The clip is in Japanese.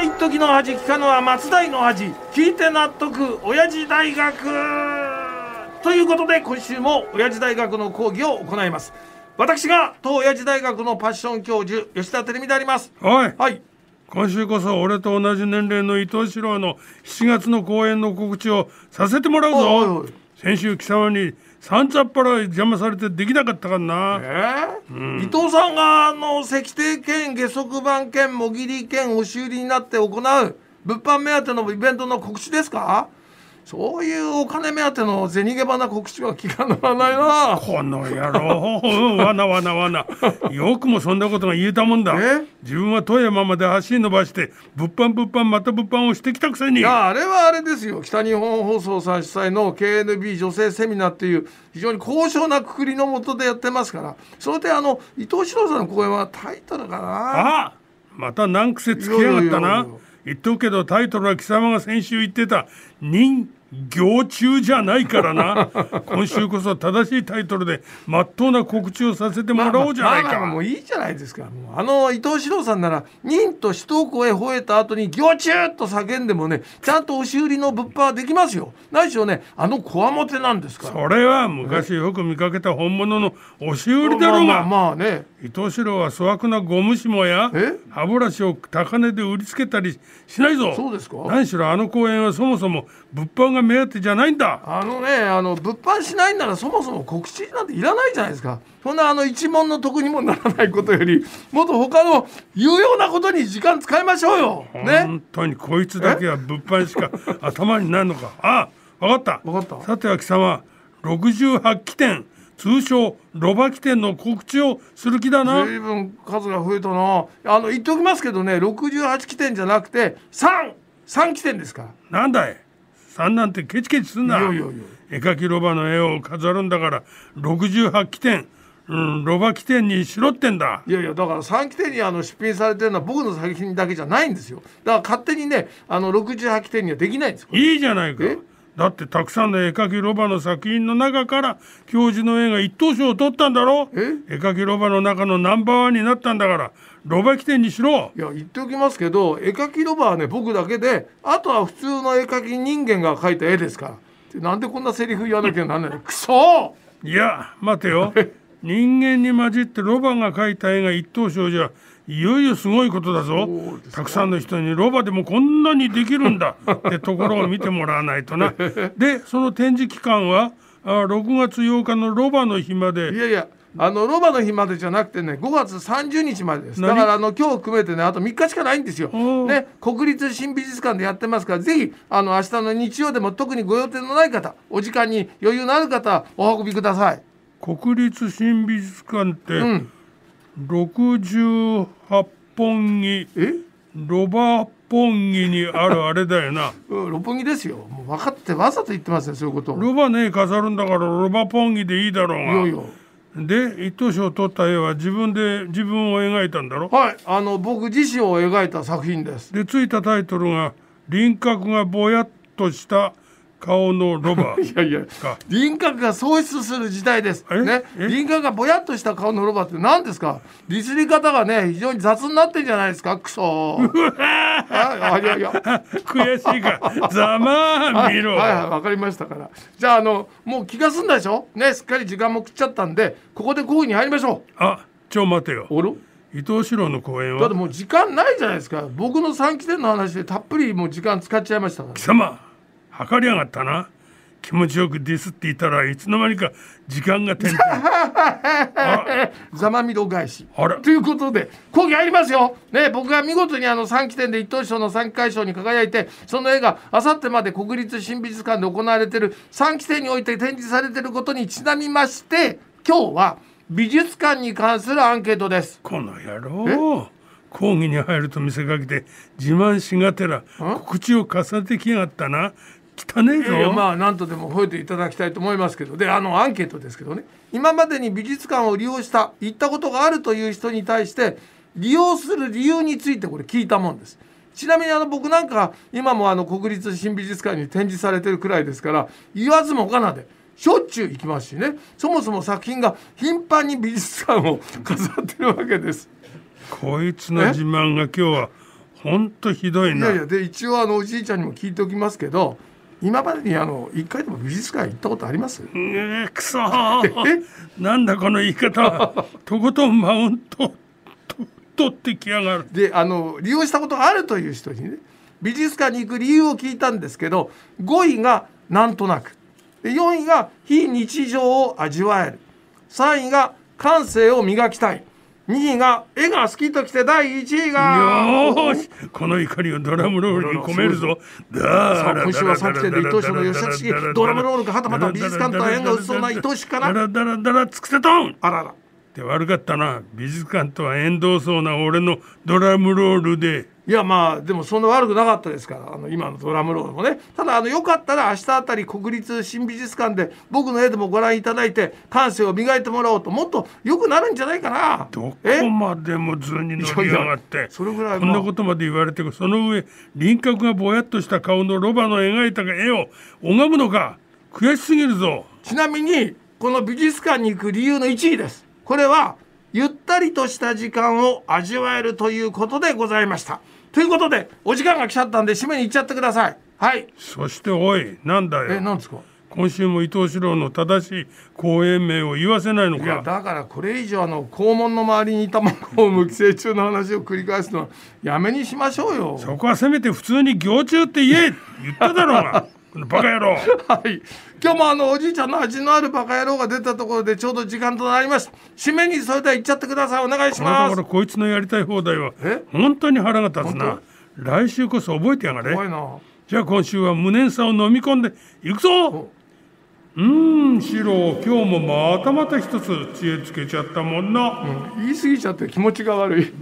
は一時の恥、聞かぬは松代の恥、聞いて納得親父大学ということで、今週も親父大学の講義を行います。私が当親父大学のパッション教授吉田照美であります。はい、今週こそ俺と同じ年齢の伊藤四郎の7月の講演の告知をさせてもらうぞ。おい先週貴様にさんざっぱら邪魔されてできなかったからな。伊藤さんが石庭兼下足版兼もぎり兼押し売りになって行う物販目当てのイベントの告知ですか。そういうお金目当ての銭ゲバな告知は聞かならないな。この野郎わなわなわなよくもそんなことが言えたもんだ。自分は富山まで足伸ばして物販また物販をしてきたくせに。いやあれはあれですよ、北日本放送さん主催の KNB 女性セミナーっていう非常に高尚なくくりの下でやってますから。その点伊藤四郎さんの講演はタイトルかな。あまた難癖つきやがったな。言っとくけどタイトルは貴様が先週言ってた人行中じゃないからな今週こそ正しいタイトルで真っ当な告知をさせてもらおうじゃないか。もういいじゃないですか。もう伊藤四郎さんなら忍と首都高へ吠えた後に行中と叫んでもね、ちゃんと押し売りの物販はできますよ。ないしょね、こわもてなんですから。それは昔よく見かけた本物の押し売りだろうが。まあね、伊藤四郎は粗悪なゴムしもや歯ブラシを高値で売りつけたりしないぞ。そうですか。何しろ公園はそもそも物販が目当てじゃないんだ。物販しないならそもそも告知なんていらないじゃないですか。そんな一文の得にもならないことよりもっと他の有用なことに時間使いましょうよ、ね、本当にこいつだけは物販しか頭にないのか。分かった。さては貴様68期店通称ロバ起点の告知をする気だな。随分数が増えたな。言っておきますけどね、68期店じゃなくて3期店ですから。なんだい3なんてケチケチすんな。絵描きロバの絵を飾るんだから68期店、ロバ起点にしろってんだ。いやだから3期店に出品されてるのは僕の作品だけじゃないんですよ。だから勝手にね68期店にはできないんです。いいじゃないか。だってたくさんの絵描きロバの作品の中から教授の絵が一等賞を取ったんだろ。絵描きロバの中のナンバー1になったんだからロバ起点にしろ。いや言っておきますけど、絵描きロバはね僕だけで、あとは普通の絵描き人間が描いた絵ですから。なんでこんなセリフ言わなきゃなんないのクソ。いや待てよ人間に混じってロバが描いた絵が一等賞じゃいよいよすごいことだぞ。たくさんの人にロバでもこんなにできるんだってところを見てもらわないとなでその展示期間は6月8日のロバの日まで。いやロバの日までじゃなくてね、5月30日までです。だから今日含めてねあと3日しかないんですよ、ね、国立新美術館でやってますから、ぜひ明日の日曜でも特にご予定のない方、お時間に余裕のある方お運びください。国立新美術館って、68本木ロバ本木にあるあれだよな六本木ですよ。もう分かってわざと言ってますね、そういうことを。ロバね飾るんだからロバ本木でいいだろうが。で一等賞を取った絵は自分を描いたんだろ。はい、僕自身を描いた作品です。でついたタイトルが輪郭がぼやっとした顔のロバいや輪郭が喪失する時代です、ね、輪郭がぼやっとした顔のロバって何ですか。ディスり方がね非常に雑になってんじゃないですかクソいや悔しいからざまあ見ろ。はい、わかりましたから。じゃあもう気が済んだでしょね。すっかり時間も食っちゃったんでここで講義に入りましょう。待てよ。伊藤四郎の講演はだってもう時間ないじゃないですか。僕の3期生の話でたっぷりもう時間使っちゃいましたから。貴様測りやがったな。気持ちよくディスっていたらいつの間にか時間が点々ざまみろ返しということで講義入りますよ、ね、僕が見事に3期展で一等賞の3回賞に輝いて、その絵があさってまで国立新美術館で行われている3期展において展示されていることにちなみまして、今日は美術館に関するアンケートです。この野郎講義に入ると見せかけて自慢しがてら告知を重ねてきやがったな。なんとでも吠えていただきたいと思いますけど。でアンケートですけどね、今までに美術館を利用した行ったことがあるという人に対して利用する理由についてこれ聞いたもんです。ちなみに僕なんか今も国立新美術館に展示されてるくらいですから、言わずもがなでしょっちゅう行きますしね。そもそも作品が頻繁に美術館を飾ってるわけです。こいつの自慢が今日は本当ひどいな。いやいや、で一応おじいちゃんにも聞いておきますけど、今までに1回でも美術館行ったことあります？くそなんだこの言い方とことんマウント取ってきやがる。で利用したことあるという人にね、美術館に行く理由を聞いたんですけど、5位がなんとなく、で4位が非日常を味わえる、3位が感性を磨きたい、2位が絵が好きときて、第1位がよーしこの怒りをドラムロールに込めるぞ。さあ今週は3期生で伊藤氏の吉田式ドラムロールか、はたまた美術館とは縁が薄そうな伊藤氏かな。だらだらだらつくせとん、あららって悪かったな、美術館とは縁遠そうな俺のドラムロールで。いやまあでもそんな悪くなかったですから、今のドラムロールもね。ただよかったら明日あたり国立新美術館で僕の絵でもご覧いただいて、感性を磨いてもらおうと、もっと良くなるんじゃないかな。どこまでも図に乗り上がって、それぐらいこんなことまで言われて、その上輪郭がぼやっとした顔のロバの描いた絵を拝むのか、悔しすぎるぞ。ちなみにこの美術館に行く理由の1位です。これはゆったりとした時間を味わえるということでございました。ということでお時間が来ちゃったんで、締めに行っちゃってください。はい。そしておい、なんだよ。なんですか。今週も伊藤四郎の正しい公演名を言わせないのか。いやだからこれ以上校門の周りにいた卵をむき成虫の話を繰り返すのはやめにしましょうよ。そこはせめて普通に行中って言え言っただろうがバカ野郎はい。今日もおじいちゃんの味のあるバカ野郎が出たところでちょうど時間となりました。締めにそれでは行っちゃってください。お願いします。こいつのやりたい放題は本当に腹が立つな。来週こそ覚えてやがれ。じゃあ今週は無念さを飲み込んでいくぞ。シロー、今日もまたまた一つ知恵つけちゃったもんな。言い過ぎちゃって気持ちが悪い